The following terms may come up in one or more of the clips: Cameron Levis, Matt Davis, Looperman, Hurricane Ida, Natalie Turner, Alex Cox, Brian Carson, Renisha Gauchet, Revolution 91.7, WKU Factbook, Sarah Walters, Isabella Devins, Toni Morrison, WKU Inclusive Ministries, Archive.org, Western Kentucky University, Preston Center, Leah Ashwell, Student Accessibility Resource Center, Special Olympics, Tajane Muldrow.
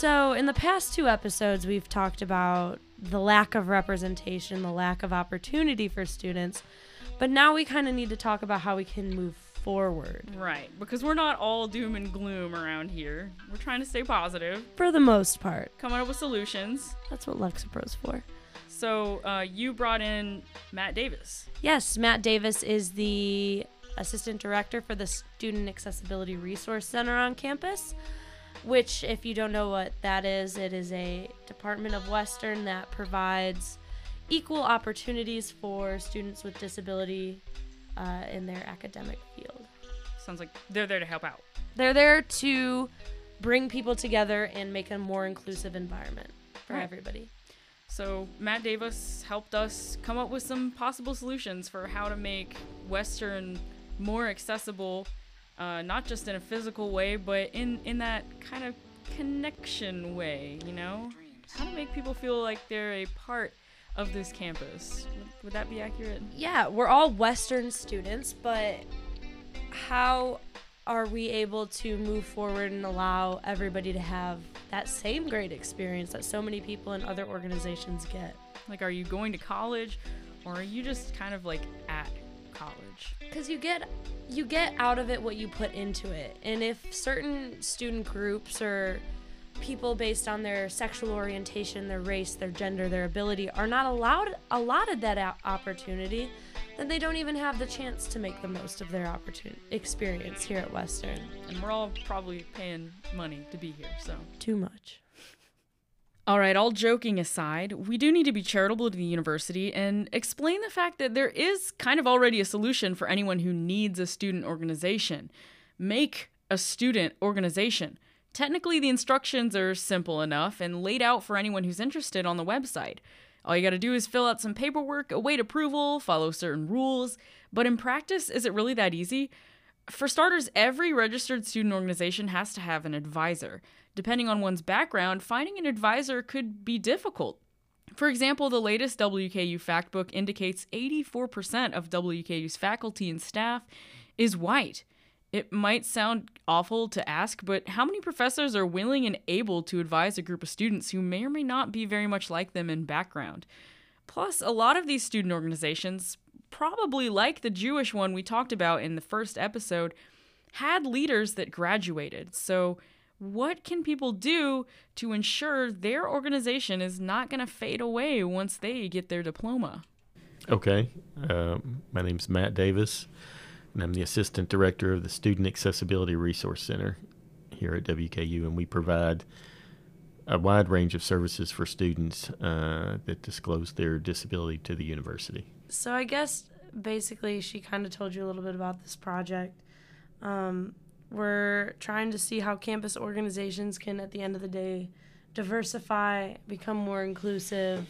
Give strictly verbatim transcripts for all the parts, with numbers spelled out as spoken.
So in the past two episodes, we've talked about the lack of representation, the lack of opportunity for students. But now we kind of need to talk about how we can move forward. Right, because we're not all doom and gloom around here. We're trying to stay positive. For the most part. Coming up with solutions. That's what Lexapro's for. So uh, you brought in Matt Davis. Yes, Matt Davis is the assistant director for the Student Accessibility Resource Center on campus, which, if you don't know what that is, it is a department of Western that provides equal opportunities for students with disability uh, in their academic field. Sounds like they're there to help out. They're there to bring people together and make a more inclusive environment for right. everybody. So Matt Davis helped us come up with some possible solutions for how to make Western more accessible, uh, not just in a physical way, but in, in that kind of connection way, you know? How to make people feel like they're a part of this campus. Would, would that be accurate? Yeah, we're all Western students, but how are we able to move forward and allow everybody to have that same great experience that so many people in other organizations get? Like, are you going to college, or are you just kind of like at college? Because you get you get out of it what you put into it. And if certain student groups or people based on their sexual orientation, their race, their gender, their ability are not allowed allotted that opportunity, then they don't even have the chance to make the most of their opportunity experience here at Western. And we're all probably paying money to be here, so. Too much. All right, all joking aside, we do need to be charitable to the university and explain the fact that there is kind of already a solution for anyone who needs a student organization. Make a student organization. Technically, the instructions are simple enough and laid out for anyone who's interested on the website. All you gotta do is fill out some paperwork, await approval, follow certain rules. But in practice, is it really that easy? For starters, every registered student organization has to have an advisor. Depending on one's background, finding an advisor could be difficult. For example, the latest W K U Factbook indicates eighty-four percent of W K U's faculty and staff is white. It might sound awful to ask, but how many professors are willing and able to advise a group of students who may or may not be very much like them in background? Plus, a lot of these student organizations, probably like the Jewish one we talked about in the first episode, had leaders that graduated. So what can people do to ensure their organization is not going to fade away once they get their diploma? Okay. Uh, my name's Matt Davis, and I'm the Assistant Director of the Student Accessibility Resource Center here at W K U, and we provide a wide range of services for students uh, that disclose their disability to the university. So I guess basically she kind of told you a little bit about this project. Um, we're trying to see how campus organizations can, at the end of the day, diversify, become more inclusive.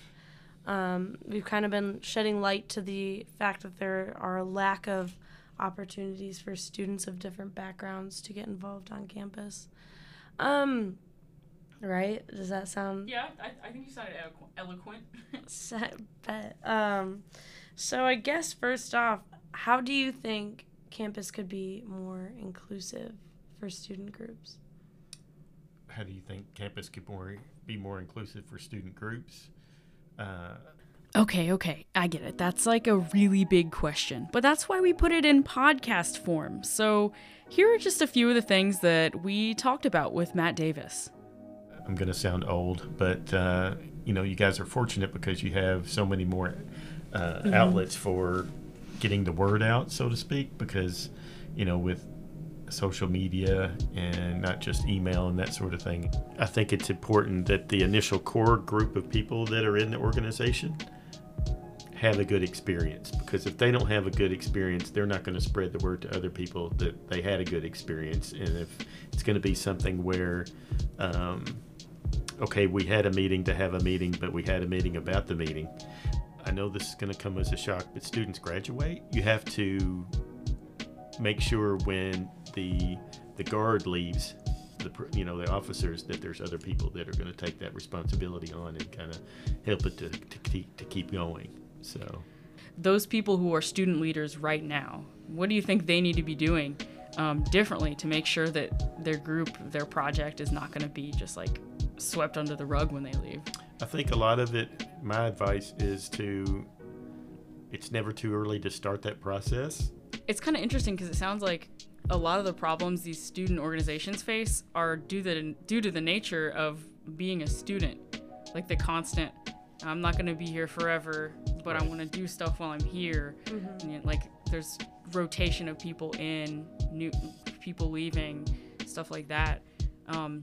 Um, we've kind of been shedding light to the fact that there are a lack of opportunities for students of different backgrounds to get involved on campus. Um, right? Does that sound... Yeah, I, I think you sounded eloquent. I bet. Um, so I guess first off, how do you think campus could be more inclusive for student groups? How do you think campus could more, be more inclusive for student groups? Uh Okay, okay, I get it. That's like a really big question, but that's why we put it in podcast form. So here are just a few of the things that we talked about with Matt Davis. I'm going to sound old, but, uh, you know, you guys are fortunate because you have so many more uh, mm-hmm. outlets for getting the word out, so to speak, because, you know, with social media and not just email and that sort of thing. I think it's important that the initial core group of people that are in the organization have a good experience, because if they don't have a good experience, they're not going to spread the word to other people that they had a good experience. And if it's going to be something where um okay we had a meeting to have a meeting, but we had a meeting about the meeting. I know this is going to come as a shock, but students graduate. You have to make sure when the the guard leaves, the you know the officers, that there's other people that are going to take that responsibility on and kind of help it to to keep, to keep going. So those people who are student leaders right now, what do you think they need to be doing um, differently to make sure that their group, their project is not going to be just like swept under the rug when they leave. I think a lot of it, my advice is to, it's never too early to start that process. It's kind of interesting because it sounds like a lot of the problems these student organizations face are due to, due to the nature of being a student, like the constant, I'm not going to be here forever, but right. I want to do stuff while I'm here. Mm-hmm. And like there's rotation of people in, new people leaving, stuff like that. Um,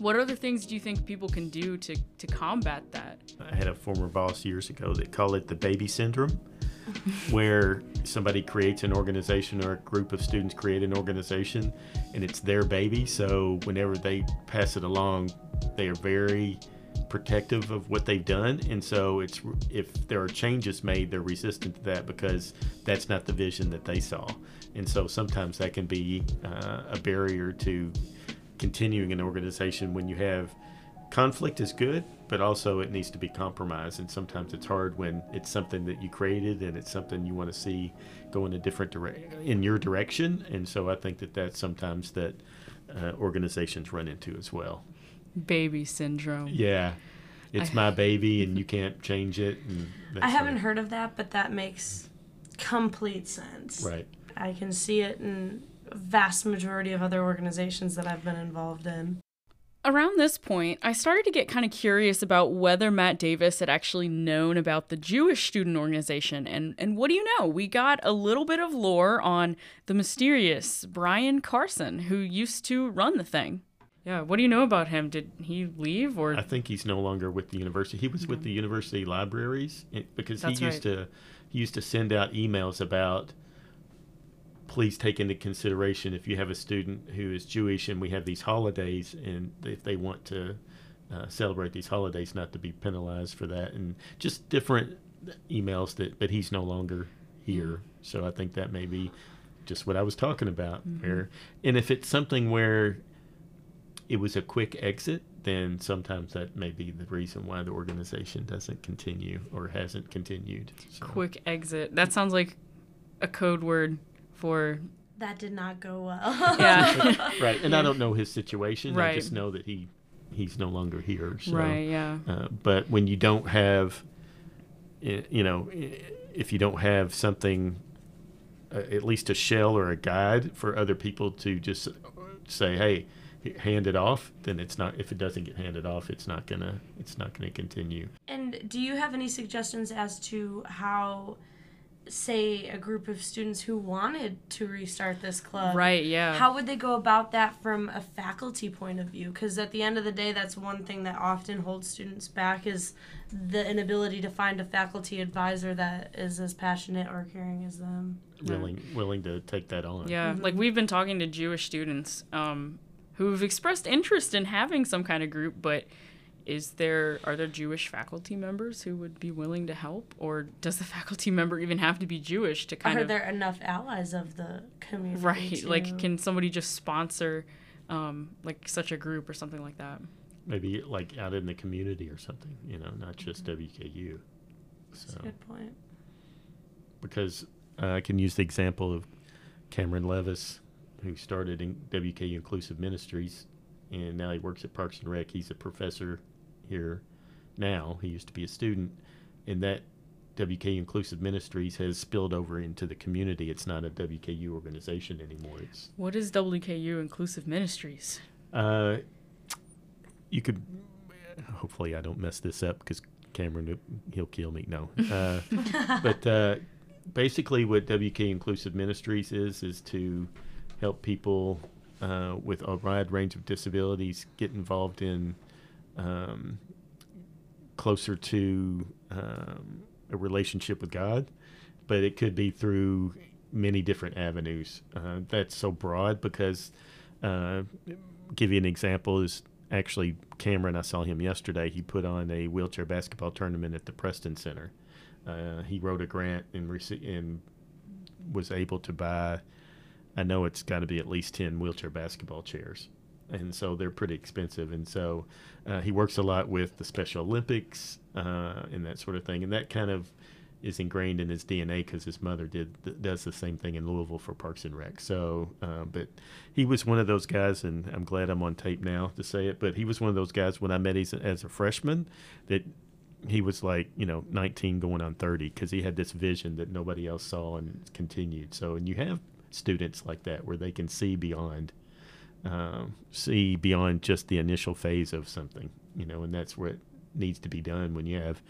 what other things do you think people can do to, to combat that? I had a former boss years ago that called it the baby syndrome, where somebody creates an organization or a group of students create an organization and it's their baby. So whenever they pass it along, they are very protective of what they've done, and so it's if there are changes made, they're resistant to that because that's not the vision that they saw. And so sometimes that can be uh, a barrier to continuing an organization. When you have conflict is good, but also it needs to be compromised, and sometimes it's hard when it's something that you created and it's something you want to see go in a different direction, in your direction. And so I think that that's sometimes that uh, organizations run into as well. Baby syndrome. Yeah, it's I, my baby and you can't change it. And I haven't right. heard of that, but that makes complete sense. Right. I can see it in a vast majority of other organizations that I've been involved in. Around this point, I started to get kind of curious about whether Matt Davis had actually known about the Jewish student organization. And, and what do you know? We got a little bit of lore on the mysterious Brian Carson, who used to run the thing. Yeah, what do you know about him? Did he leave? Or I think he's no longer with the university. He was mm-hmm. with the university libraries because That's he used right. to he used to send out emails about, please take into consideration if you have a student who is Jewish and we have these holidays, and if they want to uh, celebrate these holidays, not to be penalized for that, and just different emails that, but he's no longer here. Mm-hmm. So I think that may be just what I was talking about. Mm-hmm. Where, and if it's something where it was a quick exit, then sometimes that may be the reason why the organization doesn't continue or hasn't continued. So. Quick exit. That sounds like a code word for... That did not go well. Yeah. Right. And yeah. I don't know his situation. Right. I just know that he he's no longer here. So, right, yeah. Uh, but when you don't have, you know, if you don't have something, uh, at least a shell or a guide for other people to just say, hey, hand it off, then it's not, if it doesn't get handed off, it's not gonna it's not gonna continue. And do you have any suggestions as to how, say, a group of students who wanted to restart this club, right, yeah, how would they go about that from a faculty point of view? Because at the end of the day, that's one thing that often holds students back, is the inability to find a faculty advisor that is as passionate or caring as them, willing yeah. willing to take that on. Yeah. Mm-hmm. Like we've been talking to Jewish students um who've expressed interest in having some kind of group, but is there are there Jewish faculty members who would be willing to help, or does the faculty member even have to be Jewish to kind are of? Are there enough allies of the community? Right, too? Like can somebody just sponsor, um, like such a group or something like that? Maybe like out in the community or something, you know, not just mm-hmm. W K U. So. That's a good point. Because uh, I can use the example of Cameron Levis, who started in W K U Inclusive Ministries, and now he works at Parks and Rec. He's a professor here now. He used to be a student, and that W K U Inclusive Ministries has spilled over into the community. It's not a W K U organization anymore. It's, what is W K U Inclusive Ministries? Uh, you could, hopefully I don't mess this up because Cameron, he'll kill me. No. Uh, but uh, basically what W K U Inclusive Ministries is, is to help people uh, with a wide range of disabilities get involved in um, closer to um, a relationship with God, but it could be through many different avenues. Uh, that's so broad because, uh, give you an example, is actually Cameron, I saw him yesterday, he put on a wheelchair basketball tournament at the Preston Center. Uh, he wrote a grant and, rece- and was able to buy, I know it's got to be at least ten wheelchair basketball chairs, and so they're pretty expensive. And so uh, he works a lot with the Special Olympics uh, and that sort of thing, and that kind of is ingrained in his D N A because his mother did th- does the same thing in Louisville for Parks and Rec. So, uh, but he was one of those guys, and I'm glad I'm on tape now to say it, but he was one of those guys when I met him as a freshman that he was like, you know, nineteen going on thirty, because he had this vision that nobody else saw and continued. So, and you have students like that where they can see beyond, um, see beyond just the initial phase of something, you know, and that's where it needs to be done when you have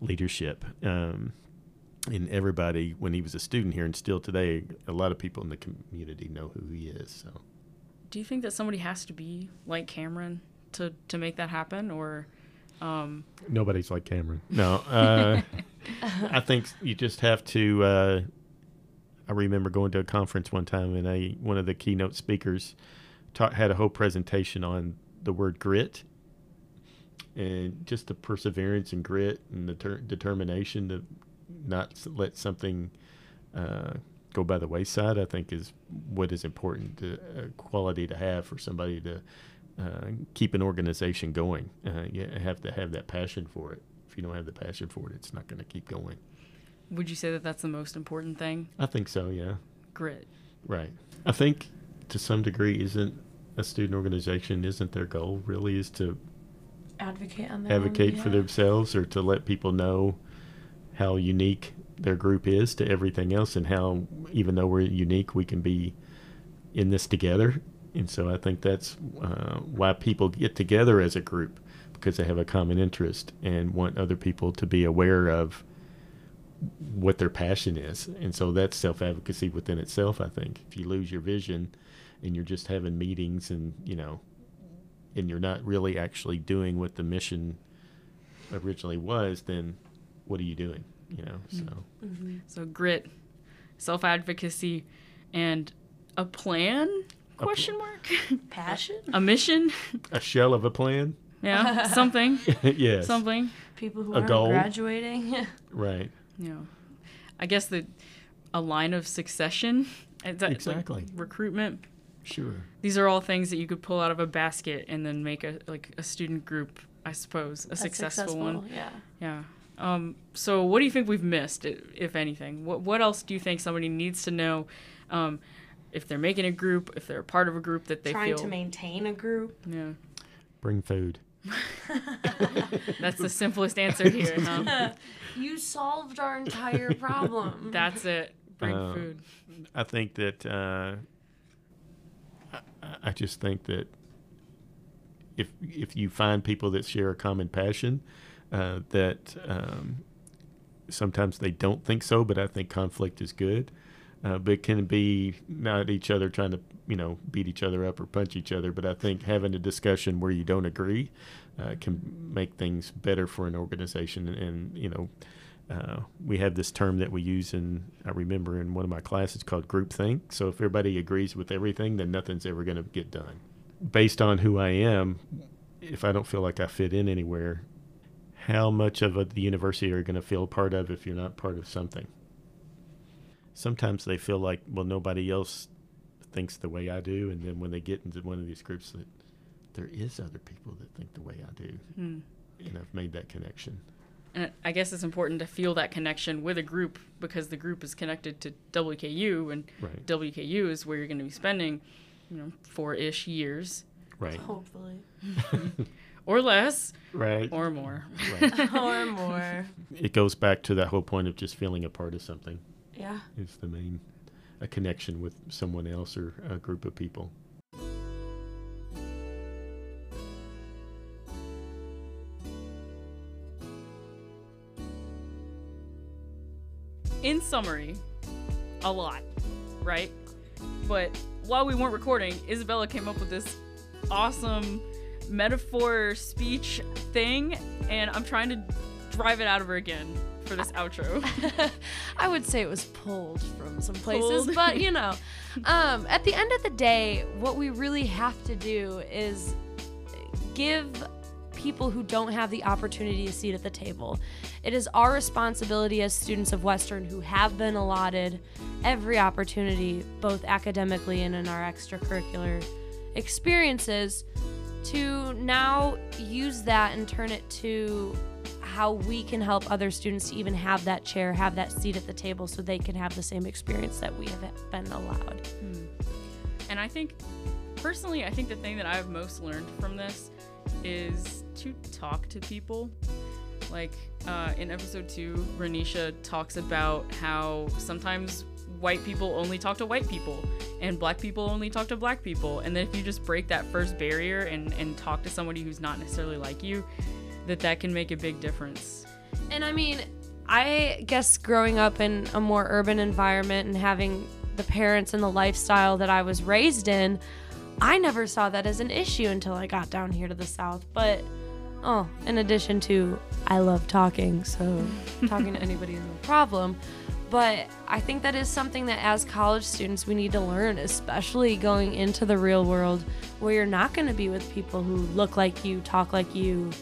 leadership. Um, and everybody, when he was a student here, and still today, a lot of people in the community know who he is. So, do you think that somebody has to be like Cameron to, to make that happen, or? Um... Nobody's like Cameron. No, uh, I think you just have to. Uh, I remember going to a conference one time, and I, one of the keynote speakers taught, had a whole presentation on the word grit. And just the perseverance and grit and the ter- determination to not let something uh, go by the wayside, I think, is what is important, to, a quality to have for somebody to uh, keep an organization going. Uh, you have to have that passion for it. If you don't have the passion for it, it's not going to keep going. Would you say that that's the most important thing? I think so, yeah. Grit. Right. I think to some degree, isn't a student organization, isn't their goal really is to advocate on them, advocate yeah. for themselves, or to let people know how unique their group is to everything else, and how even though we're unique, we can be in this together. And so I think that's uh, why people get together as a group, because they have a common interest and want other people to be aware of what their passion is. And so that's self-advocacy within itself, I think. If you lose your vision and you're just having meetings and, you know, and you're not really actually doing what the mission originally was, then what are you doing? You know, so. Mm-hmm. So grit, self-advocacy, and a plan, a question mark? Passion? A mission? A shell of a plan? Yeah, something. Yes. Something. People who are graduating. Right. You know, I guess the a line of succession. Exactly. Like recruitment. Sure. These are all things that you could pull out of a basket and then make a like a student group, I suppose, a, a successful, successful one. Yeah. Yeah. Um, so what do you think we've missed, if anything? What what else do you think somebody needs to know um, if they're making a group, if they're a part of a group that they Trying feel... Trying to maintain a group. Yeah. Bring food. That's the simplest answer here, huh? You solved our entire problem. That's it. Bring uh, food. I think that... Uh, I just think that if if you find people that share a common passion, uh, that um, sometimes they don't think so, but I think conflict is good. Uh, but it can be not each other trying to, you know, beat each other up or punch each other, but I think having a discussion where you don't agree uh, can make things better for an organization. And, and you know, uh, we have this term that we use in, I remember in one of my classes, called groupthink. So if everybody agrees with everything, then nothing's ever going to get done. Based on who I am, if I don't feel like I fit in anywhere, how much of a, the university are you going to feel part of if you're not part of something? Sometimes they feel like, well, nobody else thinks the way I do. And then when they get into one of these groups, that there is other people that think the way I do. Mm. And I've made that connection. And I guess it's important to feel that connection with a group, because the group is connected to W K U, and right. W K U is where you're going to be spending, you know, four-ish years. Right. Hopefully. Or less. Right. Or more. Right. Or more. It goes back to that whole point of just feeling a part of something. Yeah. Is the main, a connection with someone else or a group of people. In summary, a lot, right? But while we weren't recording, Isabella came up with this awesome metaphor speech thing, and I'm trying to drive it out of her again for this I, outro. I would say it was pulled from some places, pulled. But you know, um, at the end of the day, what we really have to do is give people who don't have the opportunity to seat at the table. It is our responsibility as students of Western who have been allotted every opportunity, both academically and in our extracurricular experiences, to now use that and turn it to how we can help other students to even have that chair, have that seat at the table so they can have the same experience that we have been allowed. Hmm. And I think, personally, I think the thing that I've most learned from this is to talk to people. Like uh, in episode two, Renisha talks about how sometimes white people only talk to white people and black people only talk to black people. And then if you just break that first barrier and, and talk to somebody who's not necessarily like you, that that can make a big difference. And I mean, I guess growing up in a more urban environment and having the parents and the lifestyle that I was raised in, I never saw that as an issue until I got down here to the South. But, oh, in addition to, I love talking, so talking to anybody is no problem. But I think that is something that as college students we need to learn, especially going into the real world where you're not going to be with people who look like you, talk like you,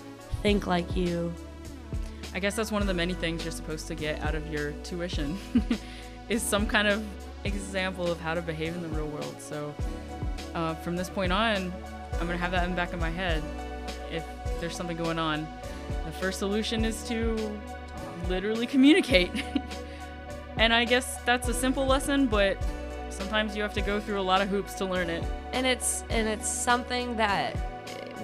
think like you. I guess that's one of the many things you're supposed to get out of your tuition is some kind of example of how to behave in the real world. So uh, from this point on, I'm going to have that in the back of my head. If there's something going on, the first solution is to literally communicate. And I guess that's a simple lesson, but sometimes you have to go through a lot of hoops to learn it. And it's and it's something that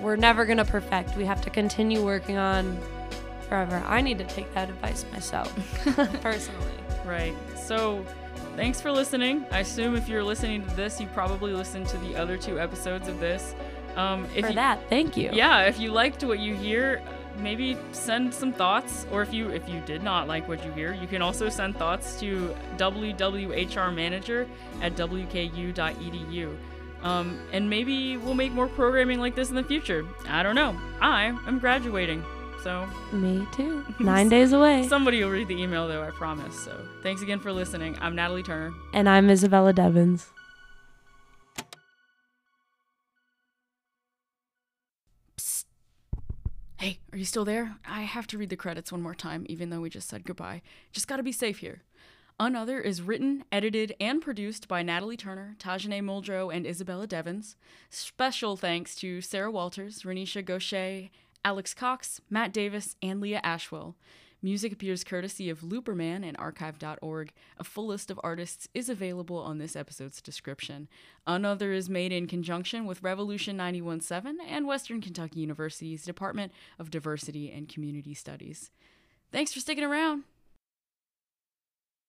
we're never going to perfect. We have to continue working on forever. I need to take that advice myself, personally. Right. So thanks for listening. I assume if you're listening to this, you probably listened to the other two episodes of this. Um, if for you, that, thank you. Yeah, if you liked what you hear, maybe send some thoughts, or if you if you did not like what you hear, you can also send thoughts to w w h r manager at w k u dot e d u. Um, and maybe we'll make more programming like this in the future. I don't know. I am graduating, so. Me too. Nine days away. Somebody will read the email, though, I promise. So thanks again for listening. I'm Natalie Turner. And I'm Isabella Devins. Hey, are you still there? I have to read the credits one more time, even though we just said goodbye. Just gotta be safe here. Another is written, edited, and produced by Natalie Turner, Tajane Muldrow, and Isabella Devins. Special thanks to Sarah Walters, Renisha Gauchet, Alex Cox, Matt Davis, and Leah Ashwell. Music appears courtesy of Looperman and Archive dot org. A full list of artists is available on this episode's description. Another is made in conjunction with Revolution ninety-one point seven and Western Kentucky University's Department of Diversity and Community Studies. Thanks for sticking around!